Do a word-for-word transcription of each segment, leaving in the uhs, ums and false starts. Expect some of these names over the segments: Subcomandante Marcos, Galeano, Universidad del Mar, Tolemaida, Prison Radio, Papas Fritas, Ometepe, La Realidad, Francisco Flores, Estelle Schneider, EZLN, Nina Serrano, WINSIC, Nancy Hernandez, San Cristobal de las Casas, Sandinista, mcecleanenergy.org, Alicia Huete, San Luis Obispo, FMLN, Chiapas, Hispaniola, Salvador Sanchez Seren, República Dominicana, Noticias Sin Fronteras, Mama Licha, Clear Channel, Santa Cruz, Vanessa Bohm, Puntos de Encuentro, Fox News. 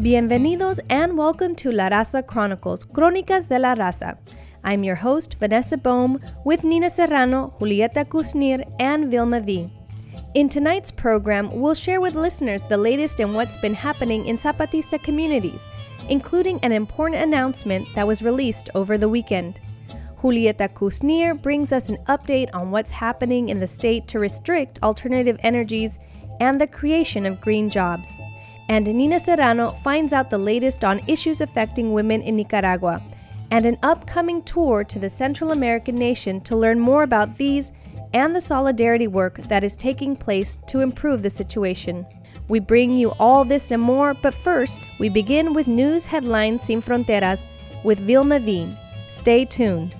Bienvenidos and welcome to La Raza Chronicles, Crónicas de la Raza. I'm your host, Vanessa Bohm, with Nina Serrano, Julieta Kuznir, and Vilma V. In tonight's program, we'll share with listeners the latest in what's been happening in Zapatista communities, including an important announcement that was released over the weekend. Julieta Kuznir brings us an update on what's happening in the state to restrict alternative energies and the creation of green jobs. And Nina Serrano finds out the latest on issues affecting women in Nicaragua, and an upcoming tour to the Central American nation to learn more about these and the solidarity work that is taking place to improve the situation. We bring you all this and more, but first, we begin with News Headlines Sin Fronteras with Vilma V. Stay tuned.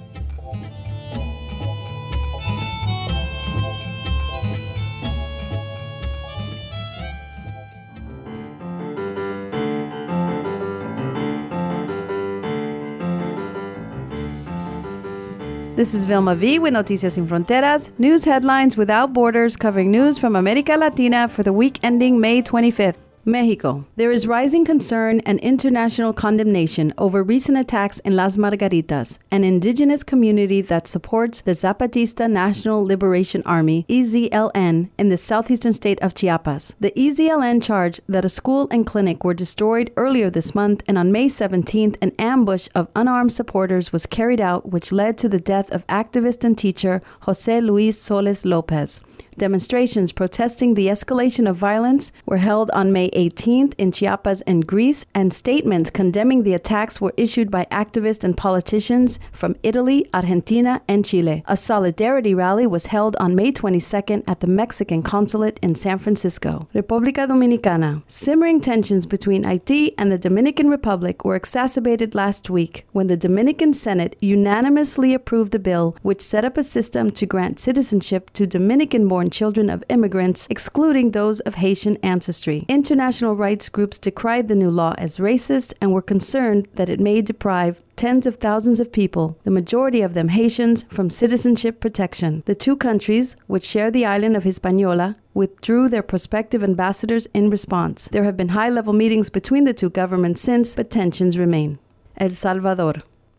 This is Vilma V with Noticias Sin Fronteras, news headlines without borders covering news from América Latina for the week ending May twenty-fifth. Mexico. There is rising concern and international condemnation over recent attacks in Las Margaritas, an indigenous community that supports the Zapatista National Liberation Army, E Z L N, in the southeastern state of Chiapas. The E Z L N charged that a school and clinic were destroyed earlier this month, and on May seventeenth, an ambush of unarmed supporters was carried out, which led to the death of activist and teacher José Luis Soles López. Demonstrations protesting the escalation of violence were held on May eighteenth in Chiapas and Greece, and statements condemning the attacks were issued by activists and politicians from Italy, Argentina, and Chile. A solidarity rally was held on May twenty-second at the Mexican consulate in San Francisco. República Dominicana. Simmering tensions between Haiti and the Dominican Republic were exacerbated last week when the Dominican Senate unanimously approved a bill which set up a system to grant citizenship to Dominican-born children of immigrants, excluding those of Haitian ancestry. International rights groups decried the new law as racist and were concerned that it may deprive tens of thousands of people, the majority of them Haitians, from citizenship protection. The two countries, which share the island of Hispaniola, withdrew their prospective ambassadors in response. There have been high-level meetings between the two governments since, but tensions remain. El Salvador.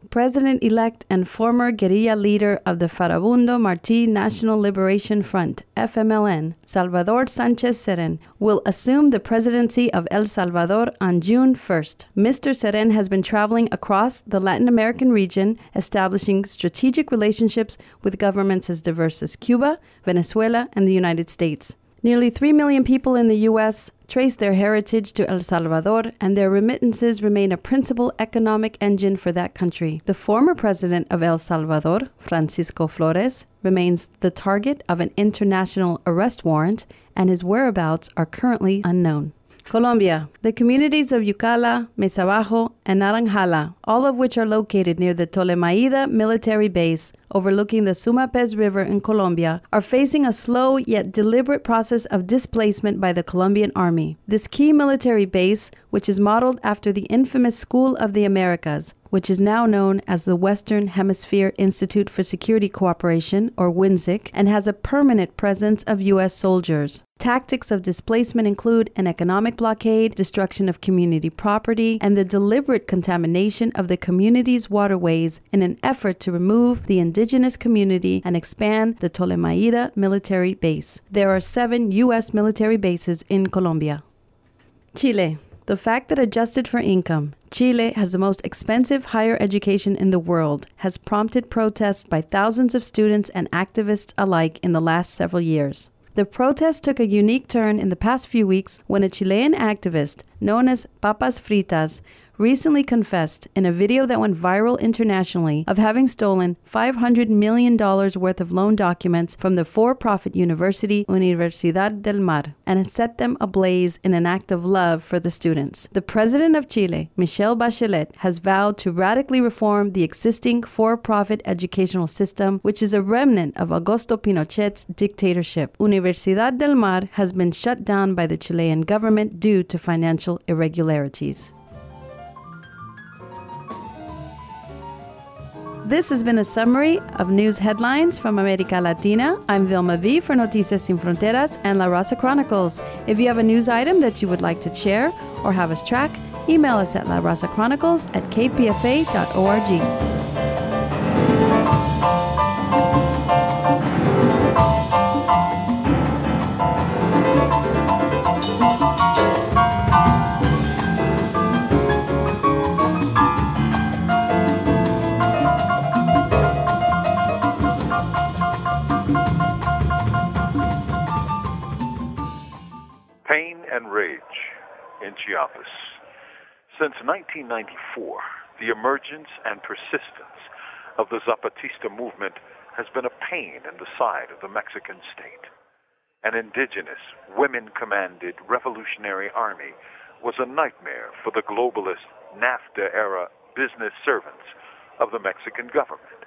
President-elect and former guerrilla leader of the Farabundo Martí National Liberation Front, F M L N, Salvador Sanchez Seren, will assume the presidency of El Salvador on June first. Mister Seren has been traveling across the Latin American region, establishing strategic relationships with governments as diverse as Cuba, Venezuela, and the United States. Nearly three million people in the U S trace their heritage to El Salvador, and their remittances remain a principal economic engine for that country. The former president of El Salvador, Francisco Flores, remains the target of an international arrest warrant, and his whereabouts are currently unknown. Colombia. The communities of Yucala, Mesa Bajo, and Naranjala, all of which are located near the Tolemaida military base overlooking the Sumapaz River in Colombia, are facing a slow yet deliberate process of displacement by the Colombian army. This key military base, which is modeled after the infamous School of the Americas, which is now known as the Western Hemisphere Institute for Security Cooperation, or WINSIC, and has a permanent presence of U S soldiers. Tactics of displacement include an economic blockade, destruction of community property, and the deliberate contamination of the community's waterways in an effort to remove the indigenous community and expand the Tolemaida military base. There are seven U S military bases in Colombia. Chile. The fact that adjusted for income, Chile has the most expensive higher education in the world, has prompted protests by thousands of students and activists alike in the last several years. The protest took a unique turn in the past few weeks when a Chilean activist, known as Papas Fritas, recently confessed in a video that went viral internationally of having stolen five hundred million dollars worth of loan documents from the for-profit university Universidad del Mar and set them ablaze in an act of love for the students. The president of Chile, Michelle Bachelet, has vowed to radically reform the existing for-profit educational system, which is a remnant of Augusto Pinochet's dictatorship. Universidad del Mar has been shut down by the Chilean government due to financial irregularities. This has been a summary of news headlines from América Latina. I'm Vilma V for Noticias Sin Fronteras and La Raza Chronicles. If you have a news item that you would like to share or have us track, Email us at larazacronicles at k p f a dot org. Chiapas. Since nineteen ninety-four, the emergence and persistence of the Zapatista movement has been a pain in the side of the Mexican state. An indigenous, women-commanded revolutionary army was a nightmare for the globalist NAFTA-era business servants of the Mexican government.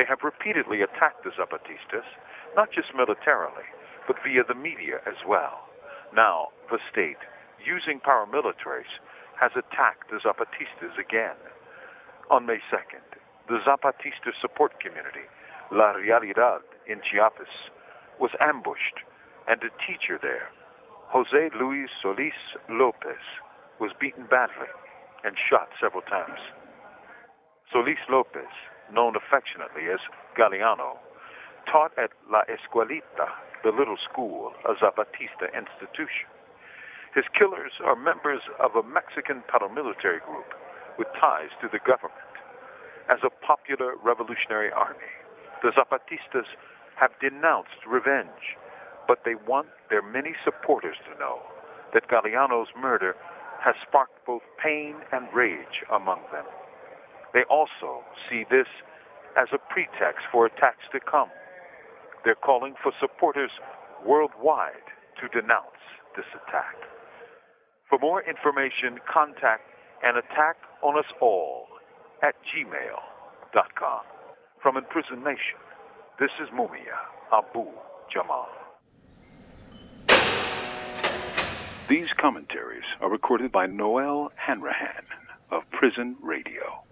They have repeatedly attacked the Zapatistas, not just militarily, but via the media as well. Now, the state, using paramilitaries, has attacked the Zapatistas again. On May second, the Zapatista support community, La Realidad in Chiapas, was ambushed, and a teacher there, José Luis Soles López, was beaten badly and shot several times. Solis López, known affectionately as Galeano, taught at La Escuelita, the little school, a Zapatista institution. His killers are members of a Mexican paramilitary group with ties to the government. As a popular revolutionary army, the Zapatistas have denounced revenge, but they want their many supporters to know that Galeano's murder has sparked both pain and rage among them. They also see this as a pretext for attacks to come. They're calling for supporters worldwide to denounce this attack. For more information, contact An Attack on Us All at gmail dot com. From Imprisoned Nation, this is Mumia Abu Jamal. These commentaries are recorded by Noel Hanrahan of Prison Radio.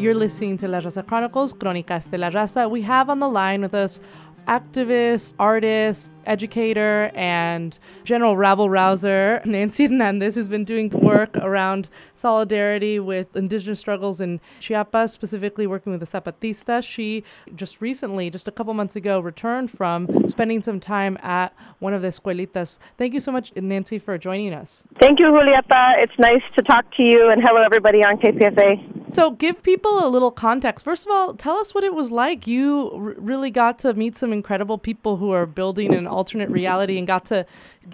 You're listening to La Raza Chronicles, Crónicas de la Raza. We have on the line with us activist, artist, educator, and general rabble-rouser Nancy Hernandez, who's been doing work around solidarity with indigenous struggles in Chiapas, specifically working with the Zapatistas. She just recently, just a couple months ago, returned from spending some time at one of the escuelitas. Thank you so much, Nancy, for joining us. Thank you, Julieta. It's nice to talk to you, and hello, everybody on K P F A. So give people a little context. First of all, tell us what it was like. You r- really got to meet some incredible people who are building an alternate reality and got to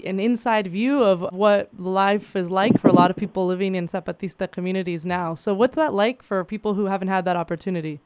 an inside view of what life is like for a lot of people living in Zapatista communities now. So what's that like for people who haven't had that opportunity?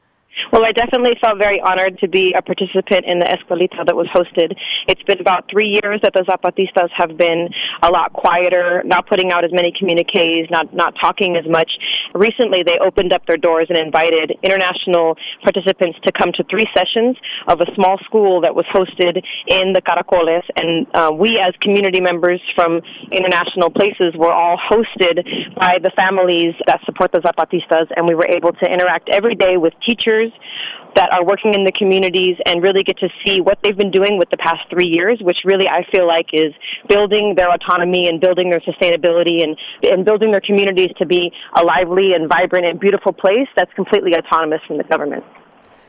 Well, I definitely felt very honored to be a participant in the Escuelita that was hosted. It's been about three years that the Zapatistas have been a lot quieter, not putting out as many communiques, not not talking as much. Recently, they opened up their doors and invited international participants to come to three sessions of a small school that was hosted in the Caracoles. And uh, we, as community members from international places, were all hosted by the families that support the Zapatistas, and we were able to interact every day with teachers that are working in the communities and really get to see what they've been doing with the past three years, which really I feel like is building their autonomy and building their sustainability and, and building their communities to be a lively and vibrant and beautiful place that's completely autonomous from the government.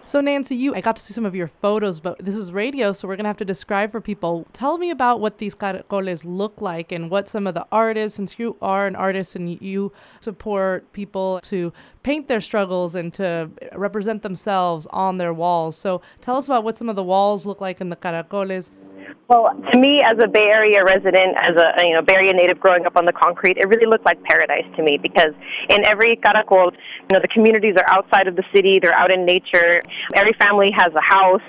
So, Nancy, you, I got to see some of your photos, but this is radio, so we're going to have to describe for people. Tell me about what these caracoles look like and what some of the artists, since you are an artist and you support people to paint their struggles and to represent themselves on their walls. So tell us about what some of the walls look like in the caracoles. Well, to me, as a Bay Area resident, as a you know Bay Area native growing up on the concrete, it really looked like paradise to me, because in every caracol, you know, the communities are outside of the city, they're out in nature. Every family has a house.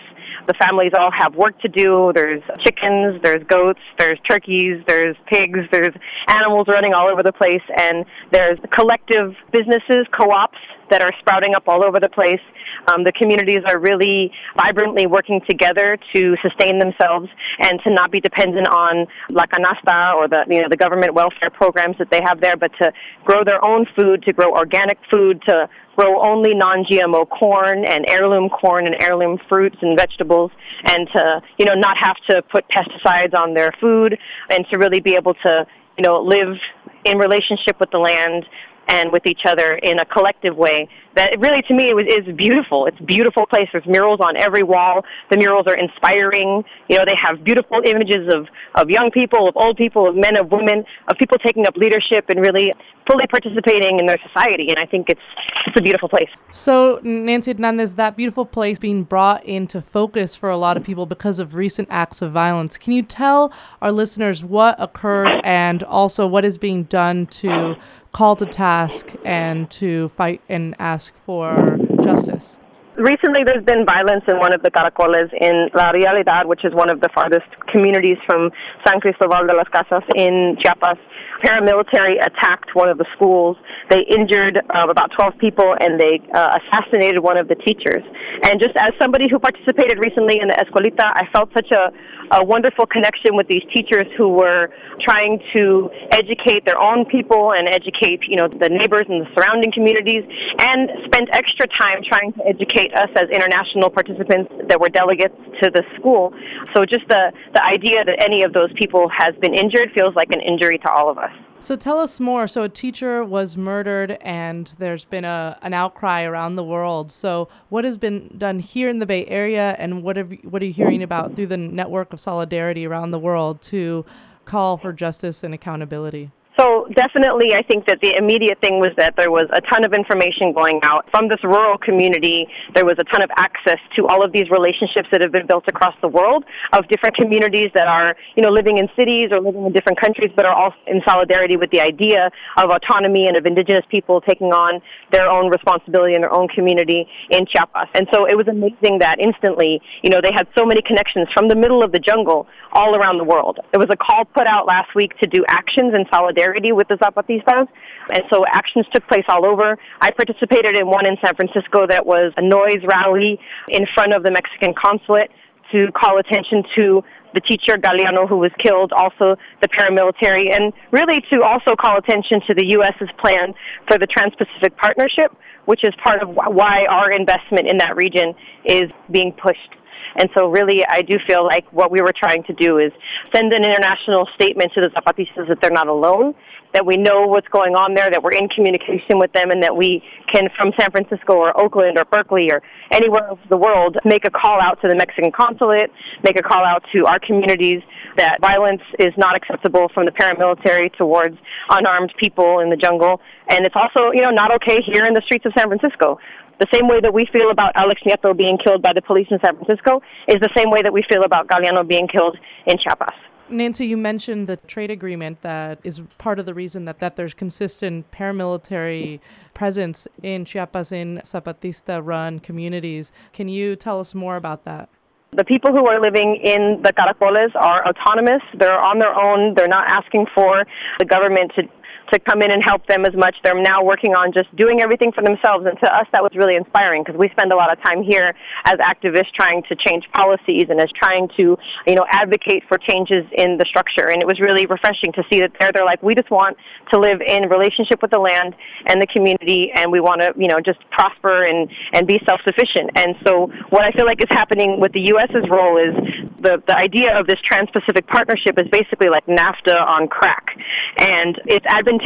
The families all have work to do. There's chickens, there's goats, there's turkeys, there's pigs, there's animals running all over the place, and there's collective businesses, co-ops, that are sprouting up all over the place. Um, the communities are really vibrantly working together to sustain themselves and to not be dependent on La Canasta or the, you know, the government welfare programs that they have there, but to grow their own food, to grow organic food, to grow only non-G M O corn and heirloom corn and heirloom fruits and vegetables, and to, you know, not have to put pesticides on their food, and to really be able to, you know, live in relationship with the land and with each other in a collective way. That really, to me, it was, is beautiful. It's a beautiful place. There's murals on every wall. The murals are inspiring. You know, they have beautiful images of, of young people, of old people, of men, of women, of people taking up leadership and really fully participating in their society. And I think it's it's a beautiful place. So, Nancy Hernandez, that beautiful place being brought into focus for a lot of people because of recent acts of violence. Can you tell our listeners what occurred and also what is being done to call to task and to fight and ask for justice? Recently, there's been violence in one of the Caracoles in La Realidad, which is one of the farthest communities from San Cristobal de las Casas in Chiapas. Paramilitary attacked one of the schools. They injured uh, about twelve people, and they uh, assassinated one of the teachers. And just as somebody who participated recently in the Escolita, I felt such a, a wonderful connection with these teachers who were trying to educate their own people and educate, you know, the neighbors and the surrounding communities, and spent extra time trying to educate us as international participants that were delegates to the school. So just the, the idea that any of those people has been injured feels like an injury to all of us. So tell us more. So a teacher was murdered, and there's been a an outcry around the world. So what has been done here in the Bay Area, and what have, what are you hearing about through the network of solidarity around the world to call for justice and accountability? So definitely, I think that the immediate thing was that there was a ton of information going out from this rural community. There was a ton of access to all of these relationships that have been built across the world of different communities that are, you know, living in cities or living in different countries, but are all in solidarity with the idea of autonomy and of indigenous people taking on their own responsibility in their own community in Chiapas. And so it was amazing that instantly, you know, they had so many connections from the middle of the jungle all around the world. There was a call put out last week to do actions in solidarity with the Zapatistas, and so actions took place all over. I participated in one in San Francisco that was a noise rally in front of the Mexican consulate to call attention to the teacher Galeano, who was killed, also the paramilitary, and really to also call attention to the U S's plan for the Trans-Pacific Partnership, which is part of why our investment in that region is being pushed. And so really, I do feel like what we were trying to do is send an international statement to the Zapatistas that they're not alone, that we know what's going on there, that we're in communication with them, and that we can, from San Francisco or Oakland or Berkeley or anywhere over the world, make a call out to the Mexican consulate, make a call out to our communities that violence is not acceptable from the paramilitary towards unarmed people in the jungle. And it's also, you know, not okay here in the streets of San Francisco. The same way that we feel about Alex Nieto being killed by the police in San Francisco is the same way that we feel about Galeano being killed in Chiapas. Nancy, you mentioned the trade agreement that is part of the reason that, that there's consistent paramilitary presence in Chiapas in Zapatista-run communities. Can you tell us more about that? The people who are living in the Caracoles are autonomous. They're on their own. They're not asking for the government to to come in and help them as much. They're now working on just doing everything for themselves. And to us, that was really inspiring because we spend a lot of time here as activists trying to change policies and as trying to, you know, advocate for changes in the structure. And it was really refreshing to see that they're, they're like, we just want to live in relationship with the land and the community, and we want to, you know, just prosper and, and be self-sufficient. And so what I feel like is happening with the U S's role is the, the idea of this Trans-Pacific Partnership is basically like NAFTA on crack. And it's advantageous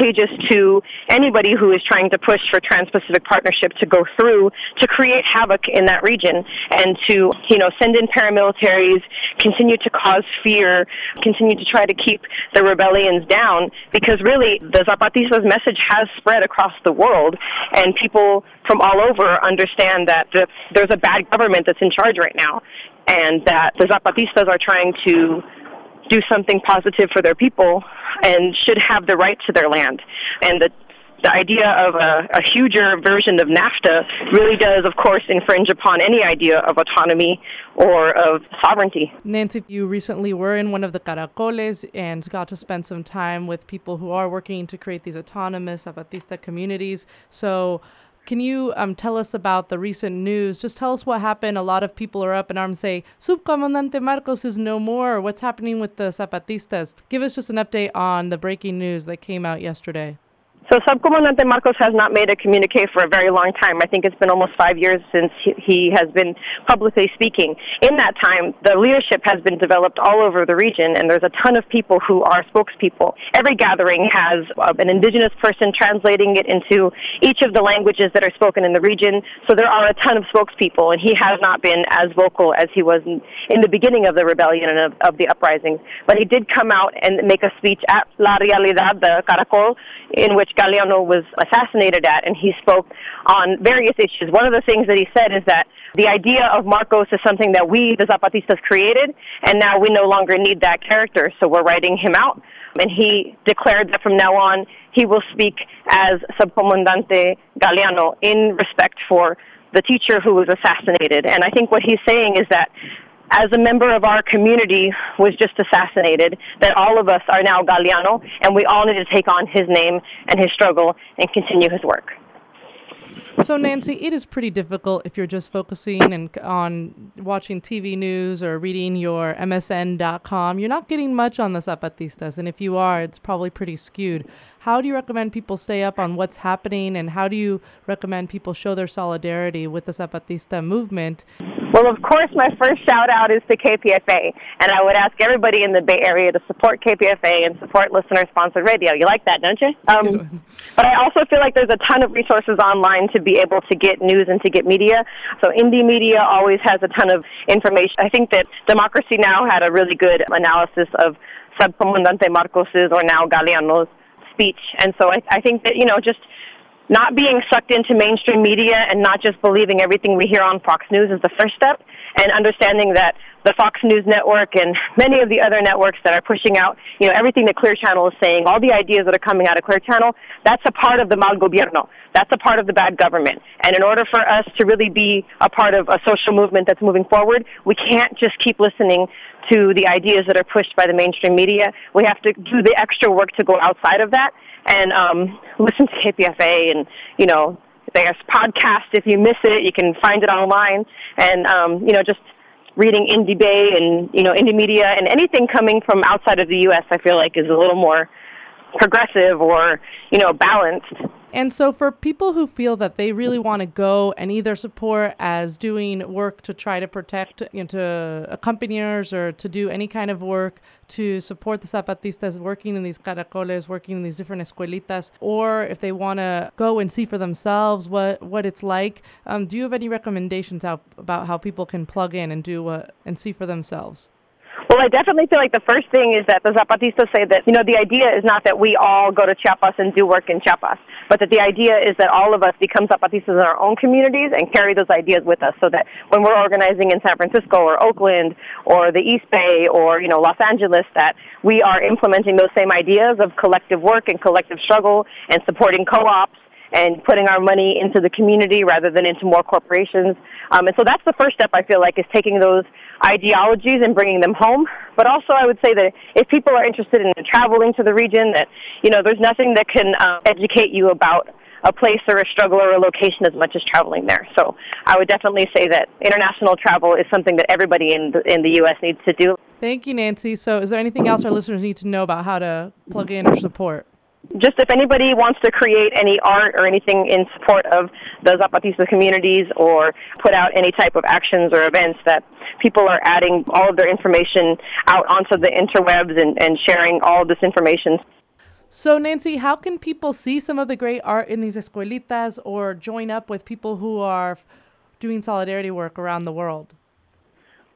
to anybody who is trying to push for Trans-Pacific Partnership to go through to create havoc in that region and to, you know, send in paramilitaries, continue to cause fear, continue to try to keep the rebellions down, because really the Zapatistas' message has spread across the world, and people from all over understand that the, there's a bad government that's in charge right now, and that the Zapatistas are trying to do something positive for their people and should have the right to their land. And the the idea of a, a huger version of NAFTA really does, of course, infringe upon any idea of autonomy or of sovereignty. Nancy, you recently were in one of the Caracoles and got to spend some time with people who are working to create these autonomous Zapatista communities. So can you um, tell us about the recent news? Just tell us what happened. A lot of people are up in arms, say, Subcomandante Marcos is no more. What's happening with the Zapatistas? Give us just an update on the breaking news that came out yesterday. So Subcomandante Marcos has not made a communique for a very long time. I think it's been almost five years since he has been publicly speaking. In that time, the leadership has been developed all over the region, and there's a ton of people who are spokespeople. Every gathering has uh, an indigenous person translating it into each of the languages that are spoken in the region. So there are a ton of spokespeople, and he has not been as vocal as he was in, in the beginning of the rebellion and of, of the uprisings. But he did come out and make a speech at La Realidad, the Caracol, in which Galeano was assassinated at, and he spoke on various issues. One of the things that he said is that the idea of Marcos is something that we, the Zapatistas, created, and now we no longer need that character, so we're writing him out. And he declared that from now on, he will speak as Subcomandante Galeano in respect for the teacher who was assassinated. And I think what he's saying is that as a member of our community was just assassinated, that all of us are now Galeano, and we all need to take on his name and his struggle and continue his work. So, Nancy, it is pretty difficult if you're just focusing and on watching T V news or reading your M S N dot com. You're not getting much on the Zapatistas, and if you are, it's probably pretty skewed. How do you recommend people stay up on what's happening, and how do you recommend people show their solidarity with the Zapatista movement? Well, of course, my first shout-out is to K P F A, and I would ask everybody in the Bay Area to support K P F A and support listener-sponsored radio. You like that, don't you? Um, but I also feel like there's a ton of resources online to be able to get news and to get media. So indie media always has a ton of information. I think that Democracy Now! Had a really good analysis of Subcomandante Marcos's, or now Galeano's, speech. And so I, I think that, you know, just not being sucked into mainstream media and not just believing everything we hear on Fox News is the first step, and understanding that the Fox News network and many of the other networks that are pushing out, you know, everything that Clear Channel is saying, all the ideas that are coming out of Clear Channel, that's a part of the mal gobierno. That's a part of the bad government. And in order for us to really be a part of a social movement that's moving forward, we can't just keep listening to the ideas that are pushed by the mainstream media. We have to do the extra work to go outside of that and um, listen to K P F A, and, you know, there's podcasts. If you miss it, you can find it online. And, um, you know, just reading Indie Bay and, you know, indie media and anything coming from outside of the U S I feel like is a little more progressive or, you know, balanced. And so for people who feel that they really want to go and either support as doing work to try to protect, you know, to accompaniers or to do any kind of work to support the Zapatistas working in these Caracoles, working in these different escuelitas, or if they want to go and see for themselves what, what it's like, um, do you have any recommendations out about how people can plug in and do what and see for themselves? Well, I definitely feel like the first thing is that the Zapatistas say that, you know, the idea is not that we all go to Chiapas and do work in Chiapas, but that the idea is that all of us become Zapatistas in our own communities and carry those ideas with us, so that when we're organizing in San Francisco or Oakland or the East Bay or, you know, Los Angeles, that we are implementing those same ideas of collective work and collective struggle and supporting co-ops and putting our money into the community rather than into more corporations. Um, and so that's the first step, I feel like, is taking those ideologies and bringing them home. But also I would say that if people are interested in traveling to the region, that, you know, there's nothing that can uh, educate you about a place or a struggle or a location as much as traveling there. So I would definitely say that international travel is something that everybody in the, in the U S needs to do. Thank you, Nancy. So is there anything else our listeners need to know about how to plug in or support? Just if anybody wants to create any art or anything in support of the Zapatista communities or put out any type of actions or events, that people are adding all of their information out onto the interwebs and, and sharing all of this information. So, Nancy, how can people see some of the great art in these escuelitas or join up with people who are doing solidarity work around the world?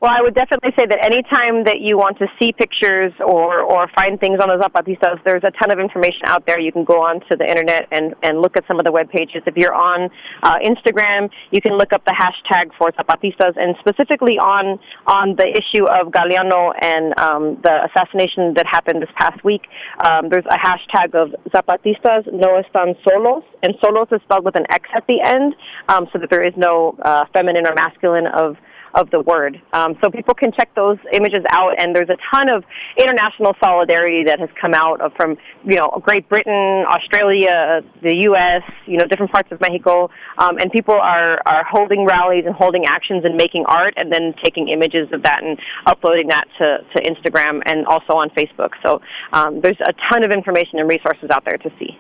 Well, I would definitely say that any time that you want to see pictures or, or find things on the Zapatistas, there's a ton of information out there. You can go on to the Internet and, and look at some of the web pages. If you're on uh, Instagram, you can look up the hashtag for Zapatistas, and specifically on on the issue of Galeano and um, the assassination that happened this past week, um, there's a hashtag of Zapatistas no están solos, and solos is spelled with an X at the end, um, so that there is no uh, feminine or masculine of of the word. Um, so people can check those images out, and there's a ton of international solidarity that has come out of, from, you know, Great Britain, Australia, the U S, you know, different parts of Mexico, um, and people are, are holding rallies and holding actions and making art and then taking images of that and uploading that to, to Instagram and also on Facebook. So um, there's a ton of information and resources out there to see.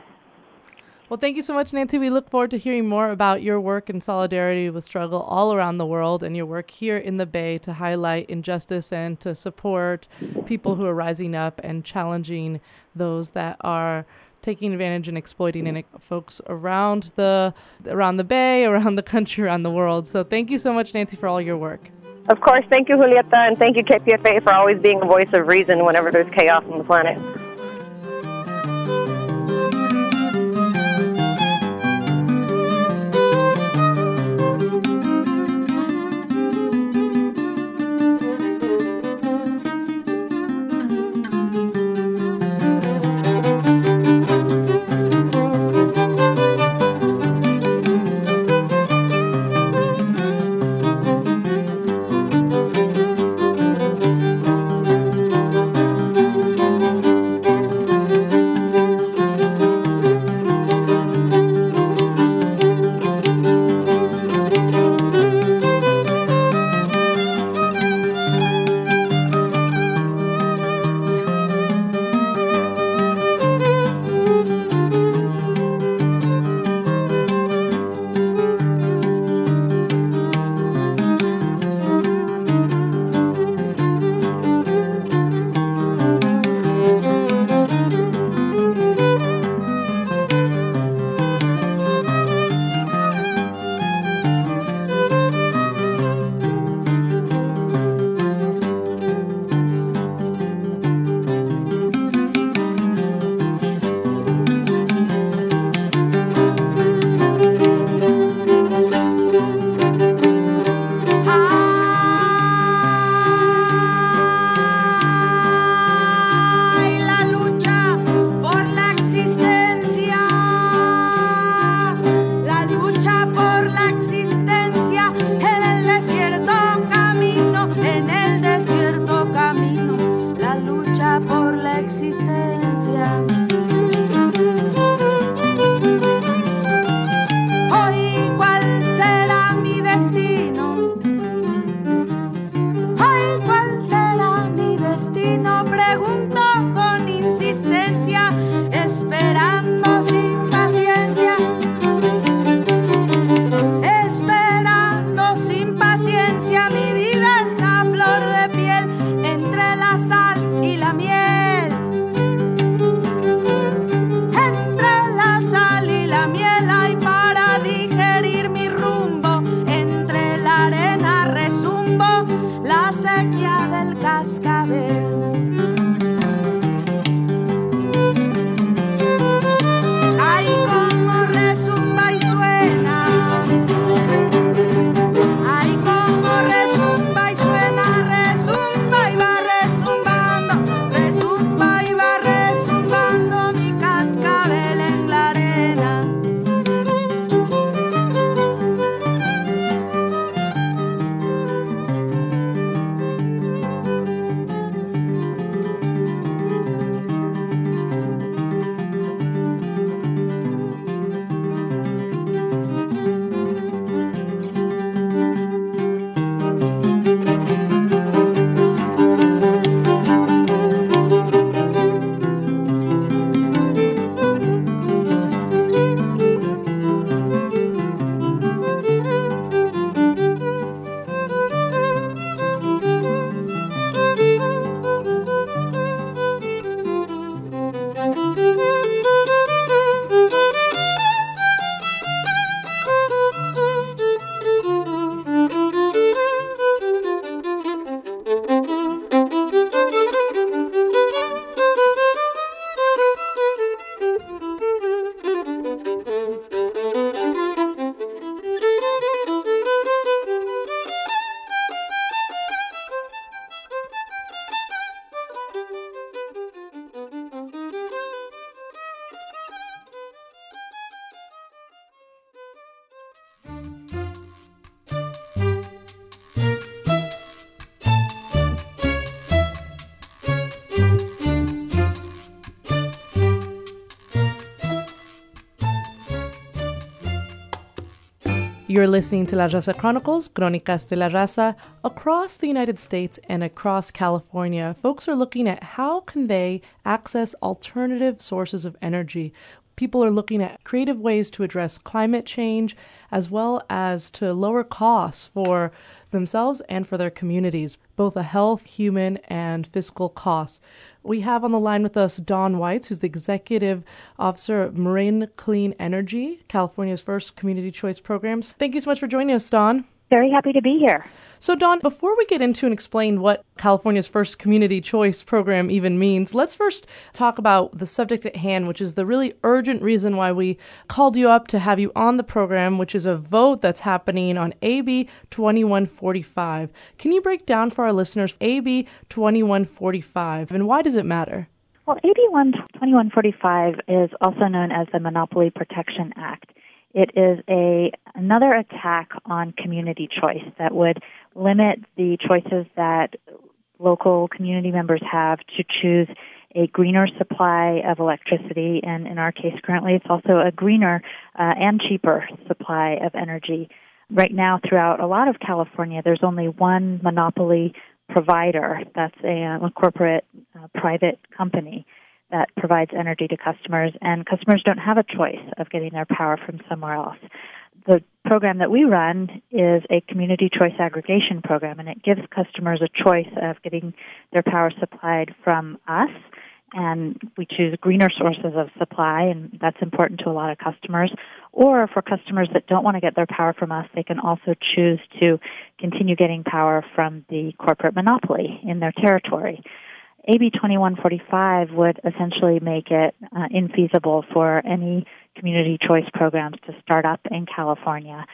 Well, thank you so much, Nancy. We look forward to hearing more about your work in solidarity with struggle all around the world and your work here in the Bay to highlight injustice and to support people who are rising up and challenging those that are taking advantage and exploiting and folks around the around the Bay, around the country, around the world. So thank you so much, Nancy, for all your work. Of course. Thank you, Julieta, and thank you, K P F A, for always being a voice of reason whenever there's chaos on the planet. Miel. You're listening to La Raza Chronicles, Crónicas de la Raza. Across the United States and across California, folks are looking at how can they access alternative sources of energy. People are looking at creative ways to address climate change, as well as to lower costs for themselves and for their communities, both a health, human, and fiscal cost. We have on the line with us Dawn Whites, who's the Executive Officer of Marin Clean Energy, California's first community choice programs. Thank you so much for joining us, Dawn. Very happy to be here. So, Dawn, before we get into and explain what California's first community choice program even means, let's first talk about the subject at hand, which is the really urgent reason why we called you up to have you on the program, which is a vote that's happening on A B twenty-one forty-five. Can you break down for our listeners A B twenty-one forty-five and why does it matter? Well, A B twenty-one forty-five is also known as the Monopoly Protection Act. It is a another attack on community choice that would limit the choices that local community members have to choose a greener supply of electricity, and in our case currently it's also a greener uh, and cheaper supply of energy. Right now throughout a lot of California there's only one monopoly provider, that's a, a corporate uh, private company that provides energy to customers, and customers don't have a choice of getting their power from somewhere else. The program that we run is a community choice aggregation program, and it gives customers a choice of getting their power supplied from us, and we choose greener sources of supply, and that's important to a lot of customers. Or for customers that don't want to get their power from us, they can also choose to continue getting power from the corporate monopoly in their territory. A B twenty-one forty-five would essentially make it uh, infeasible for any community choice programs to start up in California.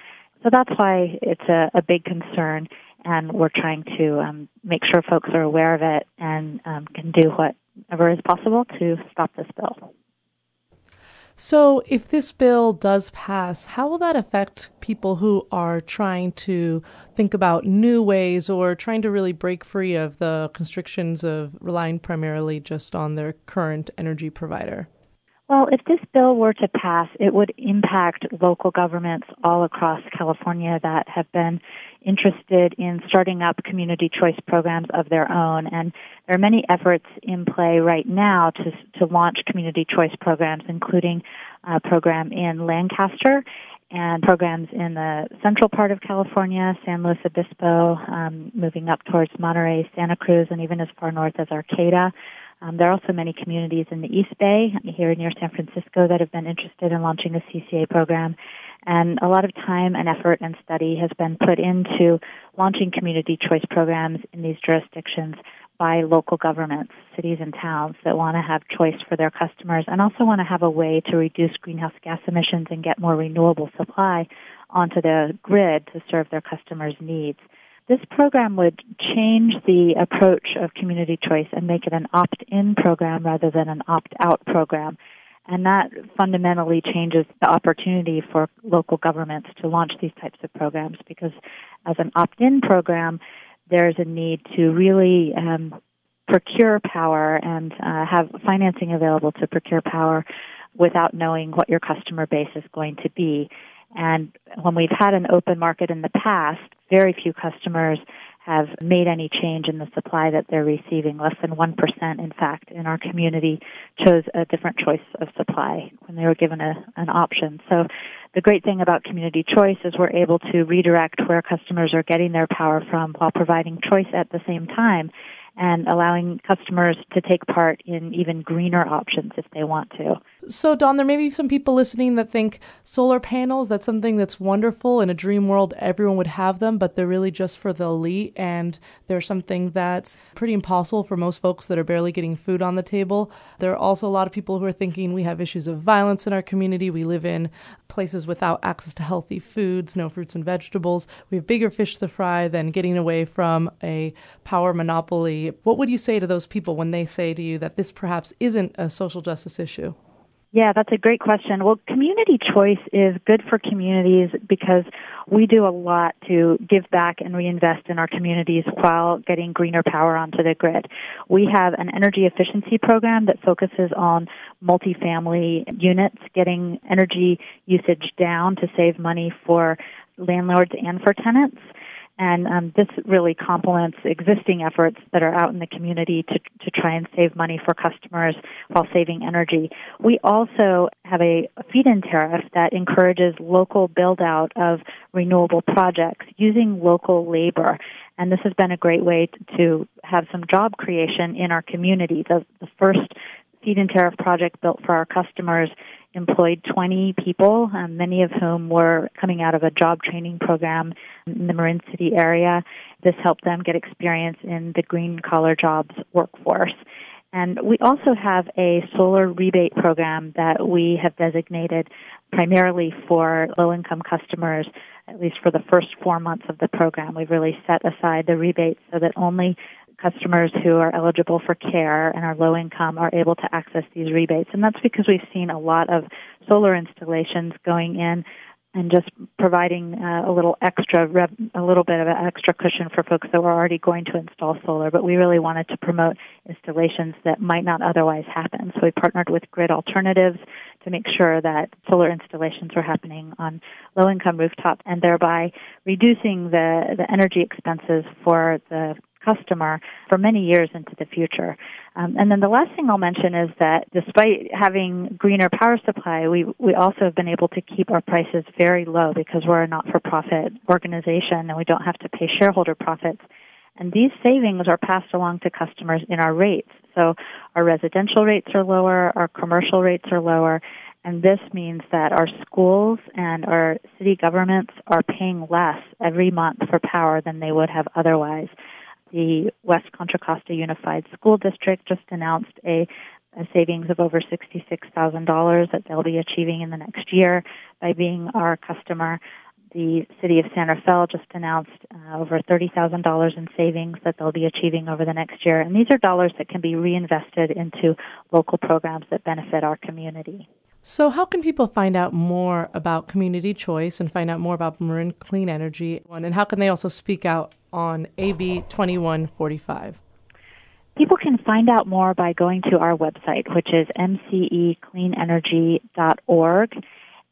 So that's why it's a, a big concern, and we're trying to um, make sure folks are aware of it and um, can do whatever is possible to stop this bill. So if this bill does pass, how will that affect people who are trying to think about new ways or trying to really break free of the constrictions of relying primarily just on their current energy provider? Well, if this bill were to pass, it would impact local governments all across California that have been interested in starting up community choice programs of their own. And there are many efforts in play right now to to launch community choice programs, including a program in Lancaster and programs in the central part of California, San Luis Obispo, um, moving up towards Monterey, Santa Cruz, and even as far north as Arcata. Um, there are also many communities in the East Bay, here near San Francisco, that have been interested in launching a C C A program. And a lot of time and effort and study has been put into launching community choice programs in these jurisdictions by local governments, cities and towns that want to have choice for their customers and also want to have a way to reduce greenhouse gas emissions and get more renewable supply onto the grid to serve their customers' needs. This program would change the approach of community choice and make it an opt-in program rather than an opt-out program. And that fundamentally changes the opportunity for local governments to launch these types of programs, because as an opt-in program, there's a need to really um, procure power and uh, have financing available to procure power without knowing what your customer base is going to be. And when we've had an open market in the past, very few customers have made any change in the supply that they're receiving. Less than one percent, in fact, in our community chose a different choice of supply when they were given a, an option. So the great thing about community choice is we're able to redirect where customers are getting their power from while providing choice at the same time and allowing customers to take part in even greener options if they want to. So, Dawn, there may be some people listening that think solar panels, that's something that's wonderful. In a dream world, everyone would have them, but they're really just for the elite, and they're something that's pretty impossible for most folks that are barely getting food on the table. There are also a lot of people who are thinking we have issues of violence in our community. We live in places without access to healthy foods, no fruits and vegetables. We have bigger fish to fry than getting away from a power monopoly. What would you say to those people when they say to you that this perhaps isn't a social justice issue? Yeah, that's a great question. Well, community choice is good for communities because we do a lot to give back and reinvest in our communities while getting greener power onto the grid. We have an energy efficiency program that focuses on multifamily units, getting energy usage down to save money for landlords and for tenants. And um, this really complements existing efforts that are out in the community to, to try and save money for customers while saving energy. We also have a feed-in tariff that encourages local build-out of renewable projects using local labor. And this has been a great way to have some job creation in our community. The, the first feed-in tariff project built for our customers employed twenty people, um, many of whom were coming out of a job training program in the Marin City area. This helped them get experience in the green-collar jobs workforce. And we also have a solar rebate program that we have designated primarily for low-income customers, at least for the first four months of the program. We've really set aside the rebates so that only customers who are eligible for care and are low income are able to access these rebates. And that's because we've seen a lot of solar installations going in and just providing uh, a little extra, a little bit of an extra cushion for folks that were already going to install solar. But we really wanted to promote installations that might not otherwise happen. So we partnered with Grid Alternatives to make sure that solar installations were happening on low-income rooftops and thereby reducing the, the energy expenses for the customer for many years into the future. Um, and then the last thing I'll mention is that despite having greener power supply, we we also have been able to keep our prices very low because we're a not-for-profit organization and we don't have to pay shareholder profits. And these savings are passed along to customers in our rates. So our residential rates are lower, our commercial rates are lower, and this means that our schools and our city governments are paying less every month for power than they would have otherwise. The West Contra Costa Unified School District just announced a, a savings of over sixty-six thousand dollars that they'll be achieving in the next year by being our customer. The City of San Rafael just announced uh, over thirty thousand dollars in savings that they'll be achieving over the next year. And these are dollars that can be reinvested into local programs that benefit our community. So how can people find out more about community choice and find out more about Marin Clean Energy? And how can they also speak out on A B twenty-one forty-five? People can find out more by going to our website, which is m c e clean energy dot org,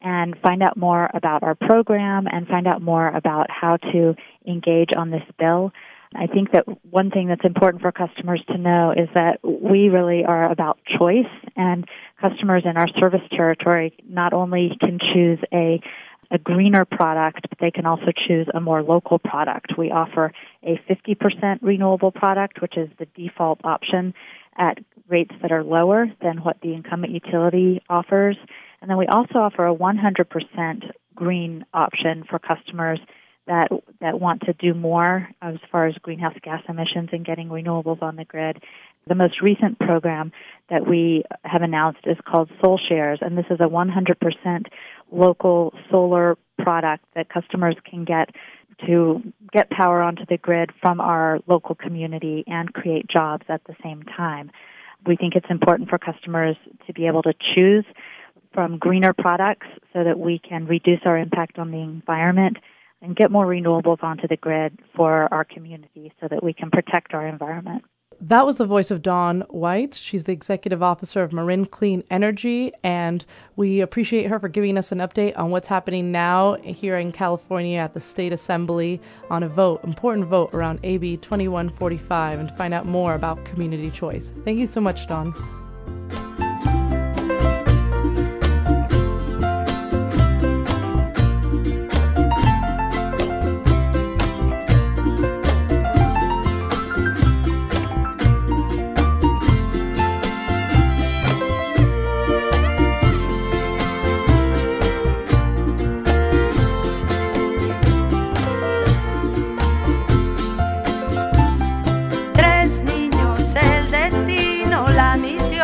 and find out more about our program and find out more about how to engage on this bill. I think that one thing that's important for customers to know is that we really are about choice, and customers in our service territory not only can choose a, a greener product, but they can also choose a more local product. We offer a fifty percent renewable product, which is the default option, at rates that are lower than what the incumbent utility offers. And then we also offer a one hundred percent green option for customers that that want to do more as far as greenhouse gas emissions and getting renewables on the grid. The most recent program that we have announced is called Sol Shares, and this is a one hundred percent local solar product that customers can get to get power onto the grid from our local community and create jobs at the same time. We think it's important for customers to be able to choose from greener products so that we can reduce our impact on the environment and get more renewables onto the grid for our community so that we can protect our environment. That was the voice of Dawn Whites. She's the executive officer of Marin Clean Energy, and we appreciate her for giving us an update on what's happening now here in California at the State Assembly on a vote, important vote around A B twenty-one forty-five, and to find out more about community choice. Thank you so much, Dawn. Misión.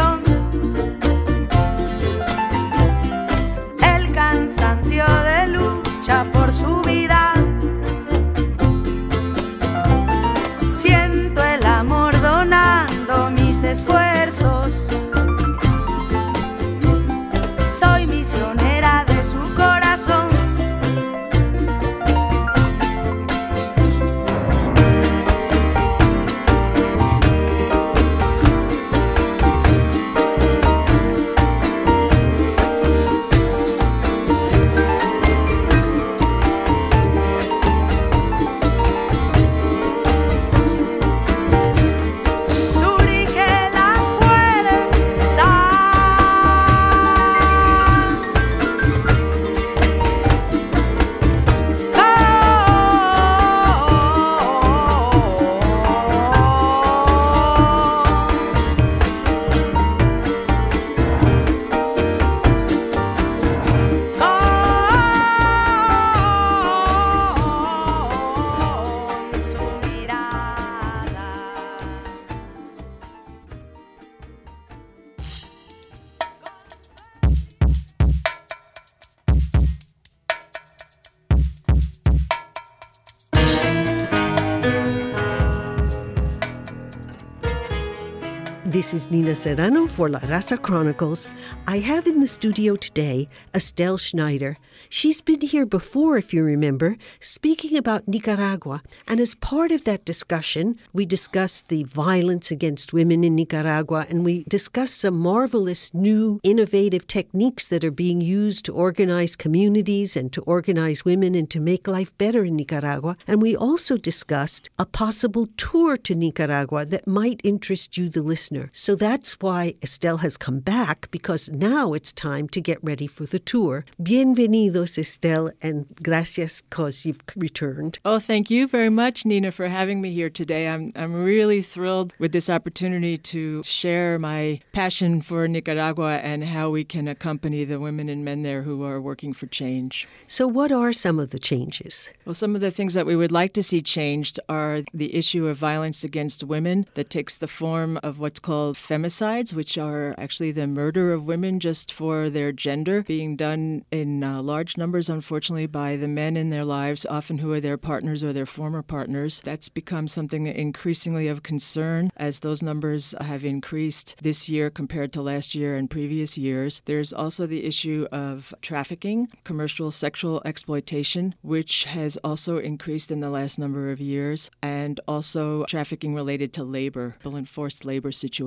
This is Nina Serrano for La Raza Chronicles. I have in the studio today Estelle Schneider. She's been here before, if you remember, speaking about Nicaragua. And as part of that discussion, we discussed the violence against women in Nicaragua, and we discussed some marvelous new innovative techniques that are being used to organize communities and to organize women and to make life better in Nicaragua. And we also discussed a possible tour to Nicaragua that might interest you, the listener. So that's why Estelle has come back, because now it's time to get ready for the tour. Bienvenidos, Estelle, and gracias because you've returned. Oh, thank you very much, Nina, for having me here today. I'm I'm really thrilled with this opportunity to share my passion for Nicaragua and how we can accompany the women and men there who are working for change. So what are some of the changes? Well, some of the things that we would like to see changed are the issue of violence against women that takes the form of what's called called femicides, which are actually the murder of women just for their gender, being done in uh, large numbers, unfortunately, by the men in their lives, often who are their partners or their former partners. That's become something increasingly of concern as those numbers have increased this year compared to last year and previous years. There's also the issue of trafficking, commercial sexual exploitation, which has also increased in the last number of years, and also trafficking related to labor, enforced labor situations.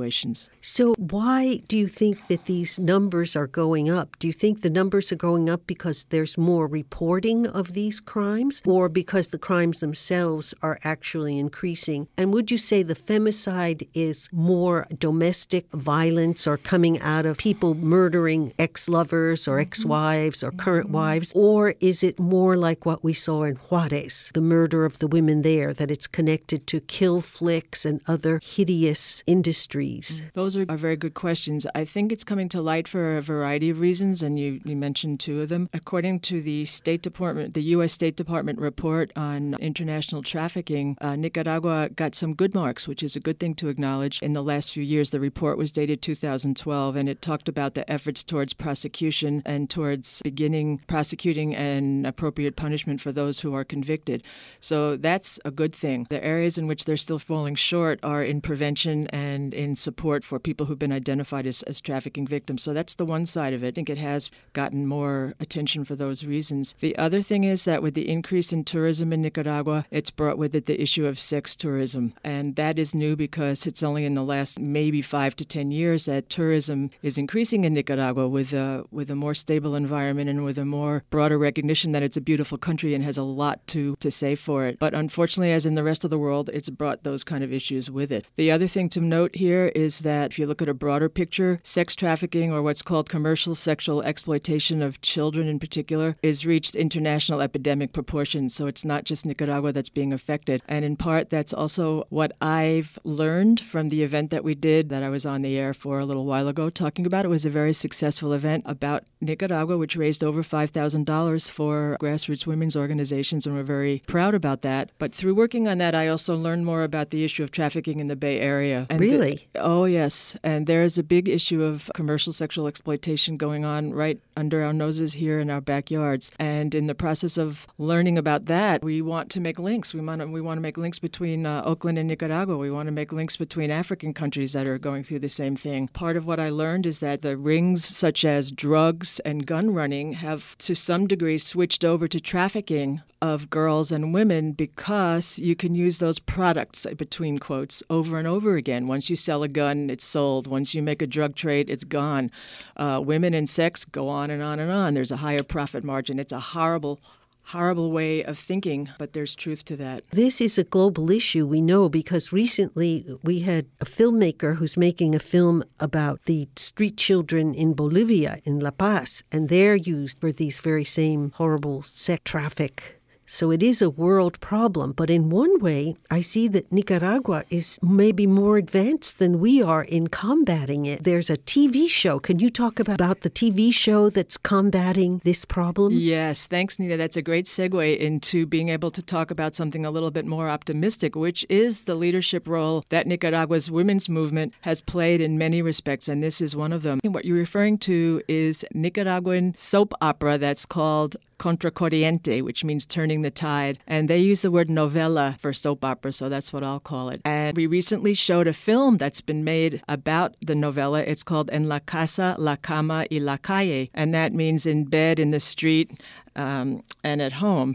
So why do you think that these numbers are going up? Do you think the numbers are going up because there's more reporting of these crimes, or because the crimes themselves are actually increasing? And would you say the femicide is more domestic violence, or coming out of people murdering ex-lovers or ex-wives or current wives? Or is it more like what we saw in Juarez, the murder of the women there, that it's connected to kill flicks and other hideous industries? Those are very good questions. I think it's coming to light for a variety of reasons, and you, you mentioned two of them. According to the State Department, the U S State Department report on international trafficking, uh, Nicaragua got some good marks, which is a good thing to acknowledge. In the last few years, the report was dated two thousand twelve, and it talked about the efforts towards prosecution and towards beginning prosecuting and appropriate punishment for those who are convicted. So that's a good thing. The areas in which they're still falling short are in prevention and in support for people who've been identified as, as trafficking victims. So that's the one side of it. I think it has gotten more attention for those reasons. The other thing is that with the increase in tourism in Nicaragua, it's brought with it the issue of sex tourism. And that is new because it's only in the last maybe five to ten years that tourism is increasing in Nicaragua with a, with a more stable environment and with a more broader recognition that it's a beautiful country and has a lot to, to say for it. But unfortunately, as in the rest of the world, it's brought those kind of issues with it. The other thing to note here is that if you look at a broader picture, sex trafficking, or what's called commercial sexual exploitation of children in particular, is reached international epidemic proportions. So it's not just Nicaragua that's being affected. And in part, that's also what I've learned from the event that we did that I was on the air for a little while ago talking about. It was a very successful event about Nicaragua, which raised over five thousand dollars for grassroots women's organizations, and we're very proud about that. But through working on that, I also learned more about the issue of trafficking in the Bay Area. And really? The, Oh, yes. And there is a big issue of commercial sexual exploitation going on right under our noses here in our backyards. And in the process of learning about that, we want to make links. We want to, we want to make links between uh, Oakland and Nicaragua. We want to make links between African countries that are going through the same thing. Part of what I learned is that the rings such as drugs and gun running have to some degree switched over to trafficking of girls and women, because you can use those products, between quotes, over and over again. Once you sell a gun, it's sold. Once you make a drug trade, it's gone. Uh, women and sex go on and on and on. There's a higher profit margin. It's a horrible Horrible way of thinking, but there's truth to that. This is a global issue, we know, because recently we had a filmmaker who's making a film about the street children in Bolivia, in La Paz, and they're used for these very same horrible sex traffic. So it is a world problem. But in one way, I see that Nicaragua is maybe more advanced than we are in combating it. There's a T V show. Can you talk about the T V show that's combating this problem? Yes. Thanks, Nina. That's a great segue into being able to talk about something a little bit more optimistic, which is the leadership role that Nicaragua's women's movement has played in many respects. And this is one of them. What you're referring to is Nicaraguan soap opera that's called contracorriente, which means turning the tide. And they use the word novela for soap opera, so that's what I'll call it. And we recently showed a film that's been made about the novela. It's called En la casa, la cama y la calle. And that means in bed, in the street, um, and at home.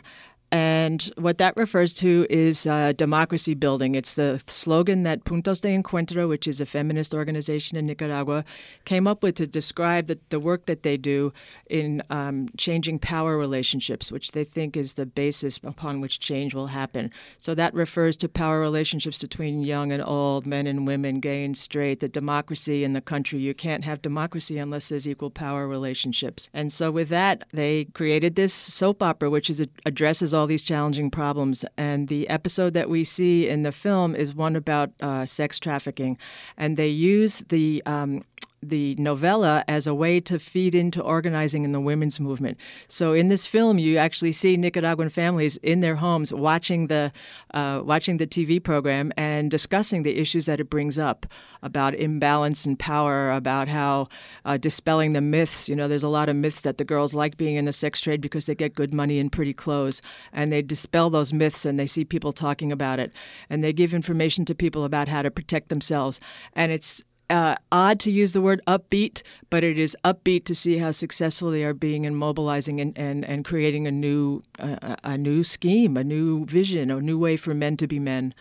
And what that refers to is uh, democracy building. It's the slogan that Puntos de Encuentro, which is a feminist organization in Nicaragua, came up with to describe the, the work that they do in um, changing power relationships, which they think is the basis upon which change will happen. So that refers to power relationships between young and old, men and women, gay and straight, the democracy in the country. You can't have democracy unless there's equal power relationships. And so with that, they created this soap opera, which is, addresses all these challenging problems. And the episode that we see in the film is one about uh, sex trafficking. And they use the um, the novella as a way to feed into organizing in the women's movement. So in this film, you actually see Nicaraguan families in their homes watching the uh, watching the T V program and discussing the issues that it brings up about imbalance and power, about how uh, dispelling the myths. You know, there's a lot of myths that the girls like being in the sex trade because they get good money and pretty clothes, and they dispel those myths and they see people talking about it, and they give information to people about how to protect themselves, and it's. Uh, odd to use the word upbeat, but it is upbeat to see how successful they are being in mobilizing and, and, and creating a new uh, a new scheme, a new vision, a new way for men to be men.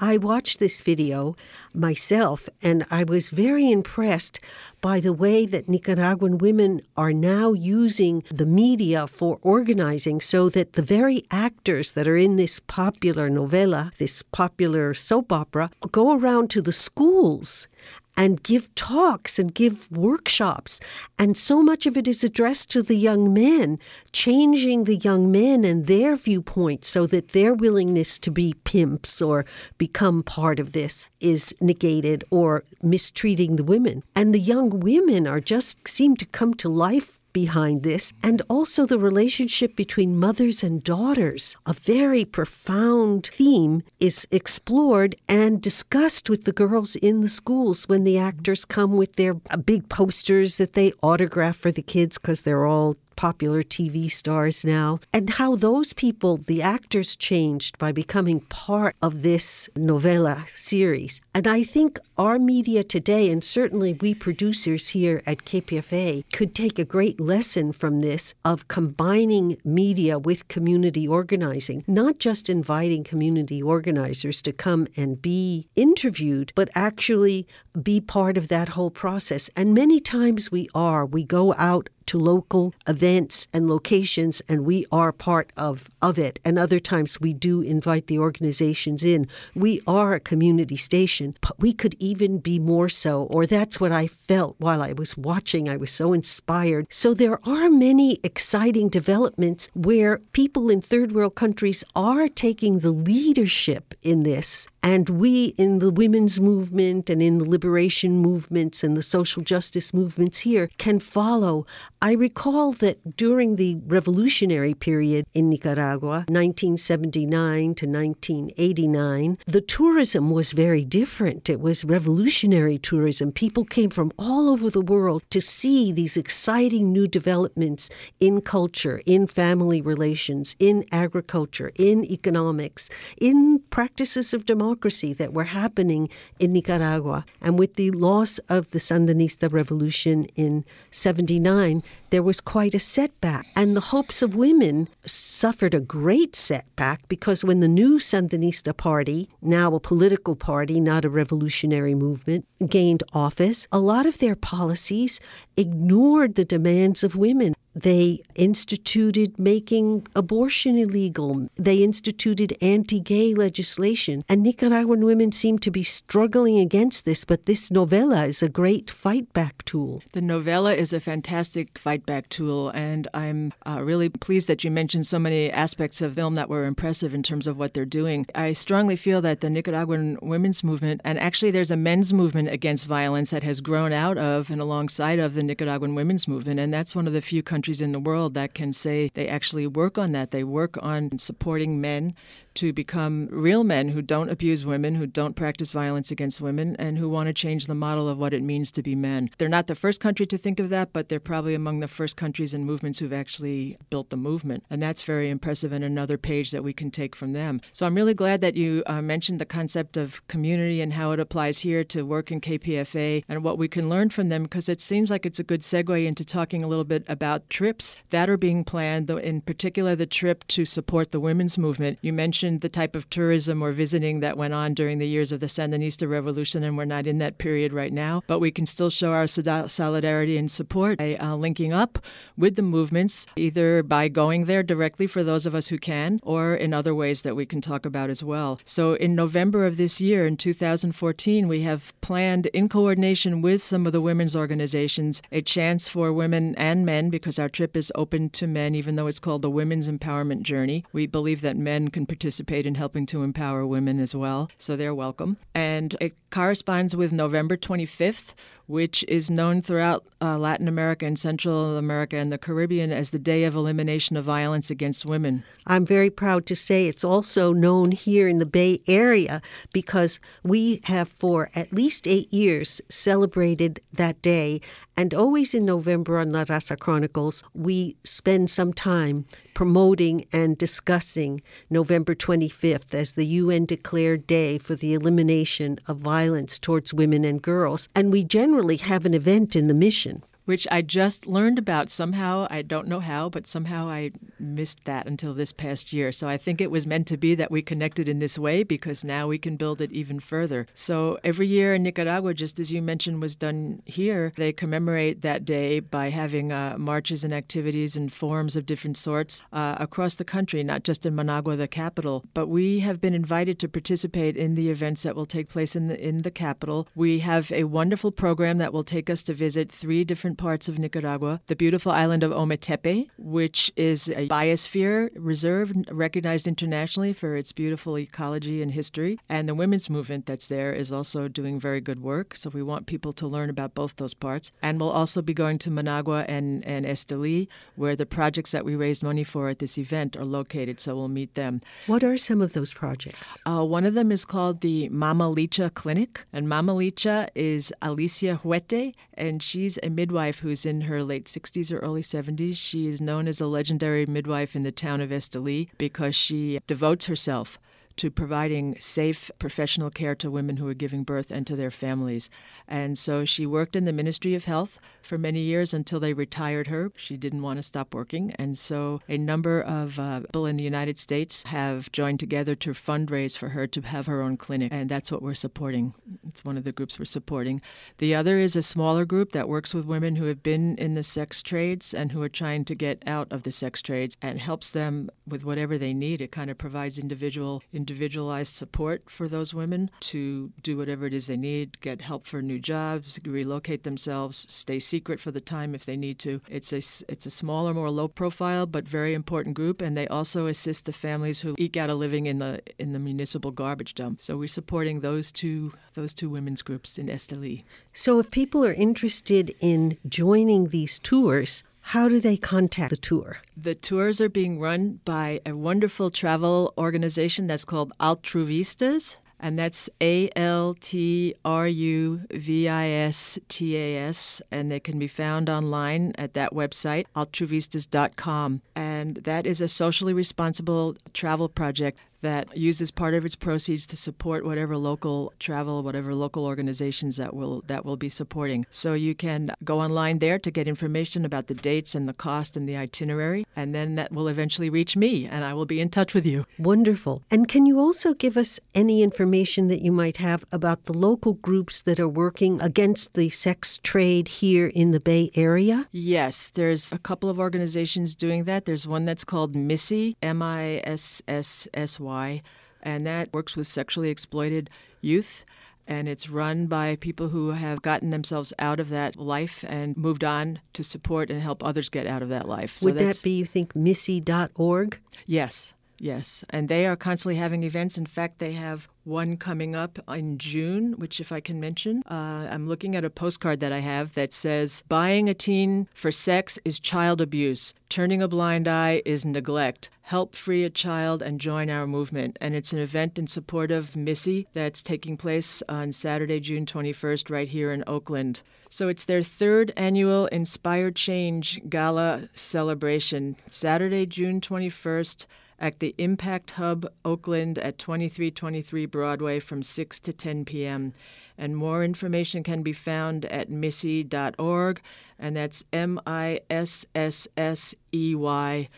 I watched this video myself, and I was very impressed by the way that Nicaraguan women are now using the media for organizing, so that the very actors that are in this popular novela, this popular soap opera, go around to the schools and give talks and give workshops. And so much of it is addressed to the young men, changing the young men and their viewpoint so that their willingness to be pimps or become part of this is negated, or mistreating the women. And the young women are just seem to come to life behind this, and also the relationship between mothers and daughters. A very profound theme is explored and discussed with the girls in the schools when the actors come with their big posters that they autograph for the kids because they're all popular T V stars now, and how those people, the actors, changed by becoming part of this novella series. And I think our media today, and certainly we producers here at K P F A, could take a great lesson from this of combining media with community organizing, not just inviting community organizers to come and be interviewed, but actually be part of that whole process. And many times we are. We go out to local events and locations, and we are part of, of it. And other times we do invite the organizations in. We are a community station, but we could even be more so, or that's what I felt while I was watching. I was so inspired. So there are many exciting developments where people in third world countries are taking the leadership in this. And we in the women's movement and in the liberation movements and the social justice movements here can follow. I recall that during the revolutionary period in Nicaragua, nineteen seventy-nine to nineteen eighty-nine, the tourism was very different. It was revolutionary tourism. People came from all over the world to see these exciting new developments in culture, in family relations, in agriculture, in economics, in practices of democracy. democracy that were happening in Nicaragua. And with the loss of the Sandinista revolution in seventy-nine, there was quite a setback. And the hopes of women suffered a great setback, because when the new Sandinista party, now a political party, not a revolutionary movement, gained office, a lot of their policies ignored the demands of women. They instituted making abortion illegal. They instituted anti-gay legislation. And Nicaraguan women seem to be struggling against this, but this novella is a great fight-back tool. The novella is a fantastic fight-back tool, and I'm uh, really pleased that you mentioned so many aspects of film that were impressive in terms of what they're doing. I strongly feel that the Nicaraguan women's movement, and actually there's a men's movement against violence that has grown out of and alongside of the Nicaraguan women's movement, and that's one of the few countries in the world that can say they actually work on that. They work on supporting men to become real men who don't abuse women, who don't practice violence against women, and who want to change the model of what it means to be men. They're not the first country to think of that, but they're probably among the first countries and movements who've actually built the movement. And that's very impressive, and another page that we can take from them. So I'm really glad that you uh, mentioned the concept of community and how it applies here to work in K P F A and what we can learn from them, because it seems like it's a good segue into talking a little bit about trips that are being planned, in particular the trip to support the women's movement. You mentioned the type of tourism or visiting that went on during the years of the Sandinista Revolution, and we're not in that period right now, but we can still show our solidarity and support by uh, linking up with the movements, either by going there directly for those of us who can, or in other ways that we can talk about as well. So in November of this year, in two thousand fourteen, we have planned, in coordination with some of the women's organizations, a chance for women and men, because our trip is open to men, even though it's called the Women's Empowerment Journey. We believe that men can participate in helping to empower women as well, so they're welcome. And it corresponds with November twenty-fifth, which is known throughout uh, Latin America and Central America and the Caribbean as the Day of Elimination of Violence Against Women. I'm very proud to say it's also known here in the Bay Area, because we have for at least eight years celebrated that day. And always in November on La Raza Chronicles, we spend some time promoting and discussing November twenty-fifth as the U N declared day for the elimination of violence towards women and girls. And we generally have an event in the mission, which I just learned about somehow. I don't know how, but somehow I missed that until this past year. So I think it was meant to be that we connected in this way, because now we can build it even further. So every year in Nicaragua, just as you mentioned was done here, they commemorate that day by having uh, marches and activities and forums of different sorts uh, across the country, not just in Managua, the capital. But we have been invited to participate in the events that will take place in the, in the capital. We have a wonderful program that will take us to visit three different parts of Nicaragua, the beautiful island of Ometepe, which is a biosphere reserve recognized internationally for its beautiful ecology and history. And the women's movement that's there is also doing very good work. So we want people to learn about both those parts. And we'll also be going to Managua and, and Estelí, where the projects that we raised money for at this event are located. So we'll meet them. What are some of those projects? Uh, one of them is called the Mama Licha Clinic. And Mama Licha is Alicia Huete, and she's a midwife who's in her late sixties or early seventies. She is known as a legendary midwife in the town of Estelí because she devotes herself to providing safe professional care to women who are giving birth and to their families. And so she worked in the Ministry of Health for many years until they retired her. She didn't want to stop working. And so a number of uh, people in the United States have joined together to fundraise for her to have her own clinic. And that's what we're supporting. It's one of the groups we're supporting. The other is a smaller group that works with women who have been in the sex trades and who are trying to get out of the sex trades, and helps them with whatever they need. It kind of provides individual individualized support for those women to do whatever it is they need, get help for new jobs, relocate themselves, stay secret for the time if they need to. It's a, it's a smaller, more low-profile but very important group, and they also assist the families who eke out a living in the in the municipal garbage dump. So we're supporting those two those two women's groups in Estelí. So if people are interested in joining these tours, how do they contact the tour? The tours are being run by a wonderful travel organization that's called Altruvistas, and that's A L T R U V I S T A S, and they can be found online at that website, altruvistas dot com. And that is a socially responsible travel project that uses part of its proceeds to support whatever local travel, whatever local organizations that will that will be supporting. So you can go online there to get information about the dates and the cost and the itinerary, and then that will eventually reach me, and I will be in touch with you. Wonderful. And can you also give us any information that you might have about the local groups that are working against the sex trade here in the Bay Area? Yes, there's a couple of organizations doing that. There's one that's called MISSY, M I S S S Y, and that works with sexually exploited youth. And it's run by people who have gotten themselves out of that life and moved on to support and help others get out of that life. Would so that be, you think, missy dot org? Yes. Yes, and they are constantly having events. In fact, they have one coming up in June, which, if I can mention, uh, I'm looking at a postcard that I have that says, "Buying a teen for sex is child abuse. Turning a blind eye is neglect. Help free a child and join our movement." And it's an event in support of MISSY that's taking place on Saturday, June twenty-first, right here in Oakland. So it's their third annual Inspire Change Gala celebration, Saturday, June twenty-first, at the Impact Hub, Oakland, at twenty-three twenty-three Broadway from six to ten p.m. And more information can be found at missy dot org, and that's M I S S S E Y.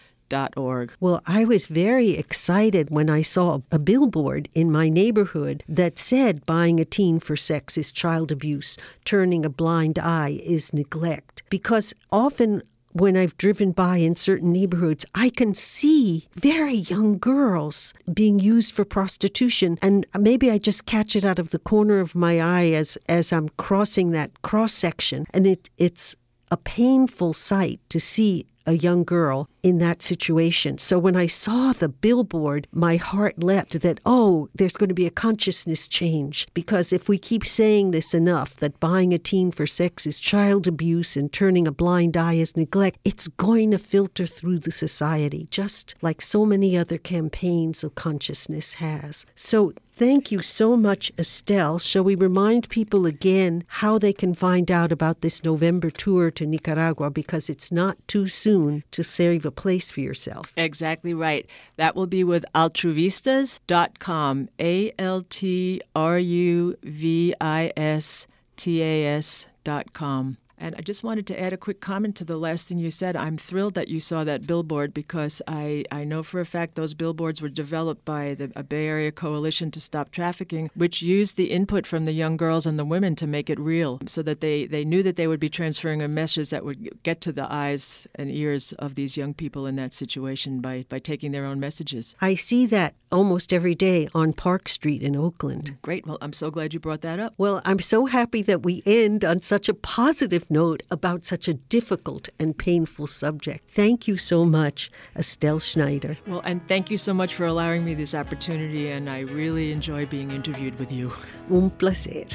Well, I was very excited when I saw a billboard in my neighborhood that said buying a teen for sex is child abuse, turning a blind eye is neglect, because often when I've driven by in certain neighborhoods, I can see very young girls being used for prostitution. And maybe I just catch it out of the corner of my eye as, as I'm crossing that cross-section. And it it's a painful sight to see a young girl in that situation. So when I saw the billboard, my heart leapt that, oh, there's going to be a consciousness change. Because if we keep saying this enough, that buying a teen for sex is child abuse and turning a blind eye is neglect, it's going to filter through the society, just like so many other campaigns of consciousness has. So thank you so much, Estelle. Shall we remind people again how they can find out about this November tour to Nicaragua, because it's not too soon to save a place for yourself. Exactly right. That will be with altruvistas dot com, A L T R U V I S T A S dot com. And I just wanted to add a quick comment to the last thing you said. I'm thrilled that you saw that billboard, because I, I know for a fact those billboards were developed by the a Bay Area Coalition to Stop Trafficking, which used the input from the young girls and the women to make it real, so that they, they knew that they would be transferring a message that would get to the eyes and ears of these young people in that situation by, by taking their own messages. I see that almost every day on Park Street in Oakland. Great. Well, I'm so glad you brought that up. Well, I'm so happy that we end on such a positive note about such a difficult and painful subject. Thank you so much, Estelle Schneider. Well, and thank you so much for allowing me this opportunity, and I really enjoy being interviewed with you. Un placer.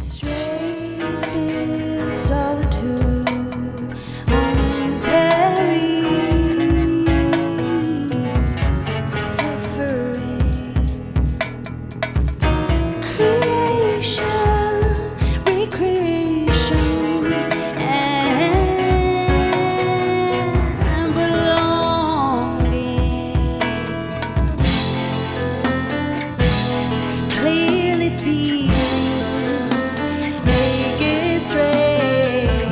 Straight in solitude, momentary suffering, creation. Clearly feel, make it rain.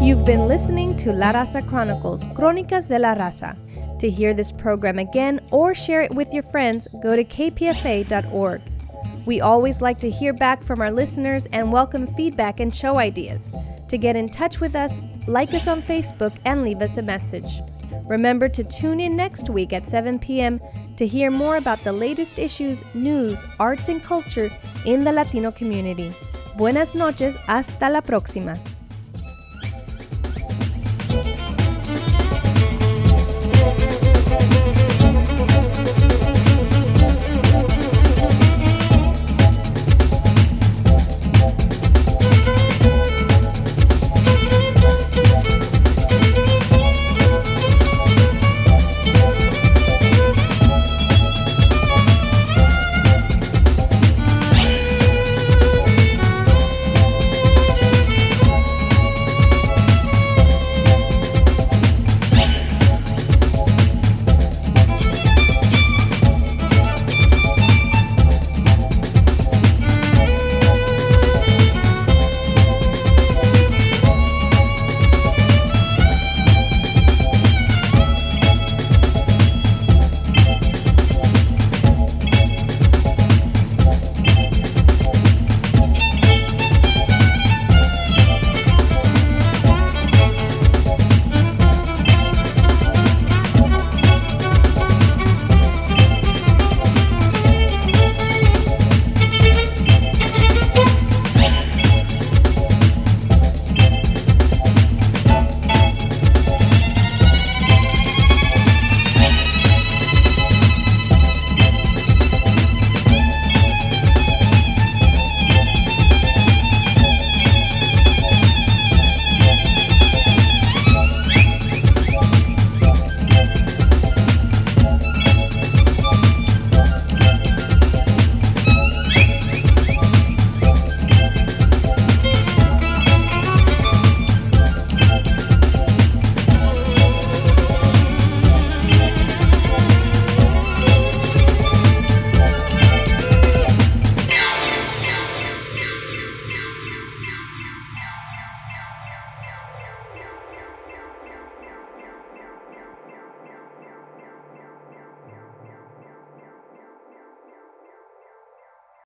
You've been listening to La Raza Chronicles, Crónicas de la Raza. To hear this program again or share it with your friends, go to k p f a dot org. We always like to hear back from our listeners and welcome feedback and show ideas. To get in touch with us, like us on Facebook and leave us a message. Remember to tune in next week at seven p.m. to hear more about the latest issues, news, arts, and culture in the Latino community. Buenas noches, hasta la próxima.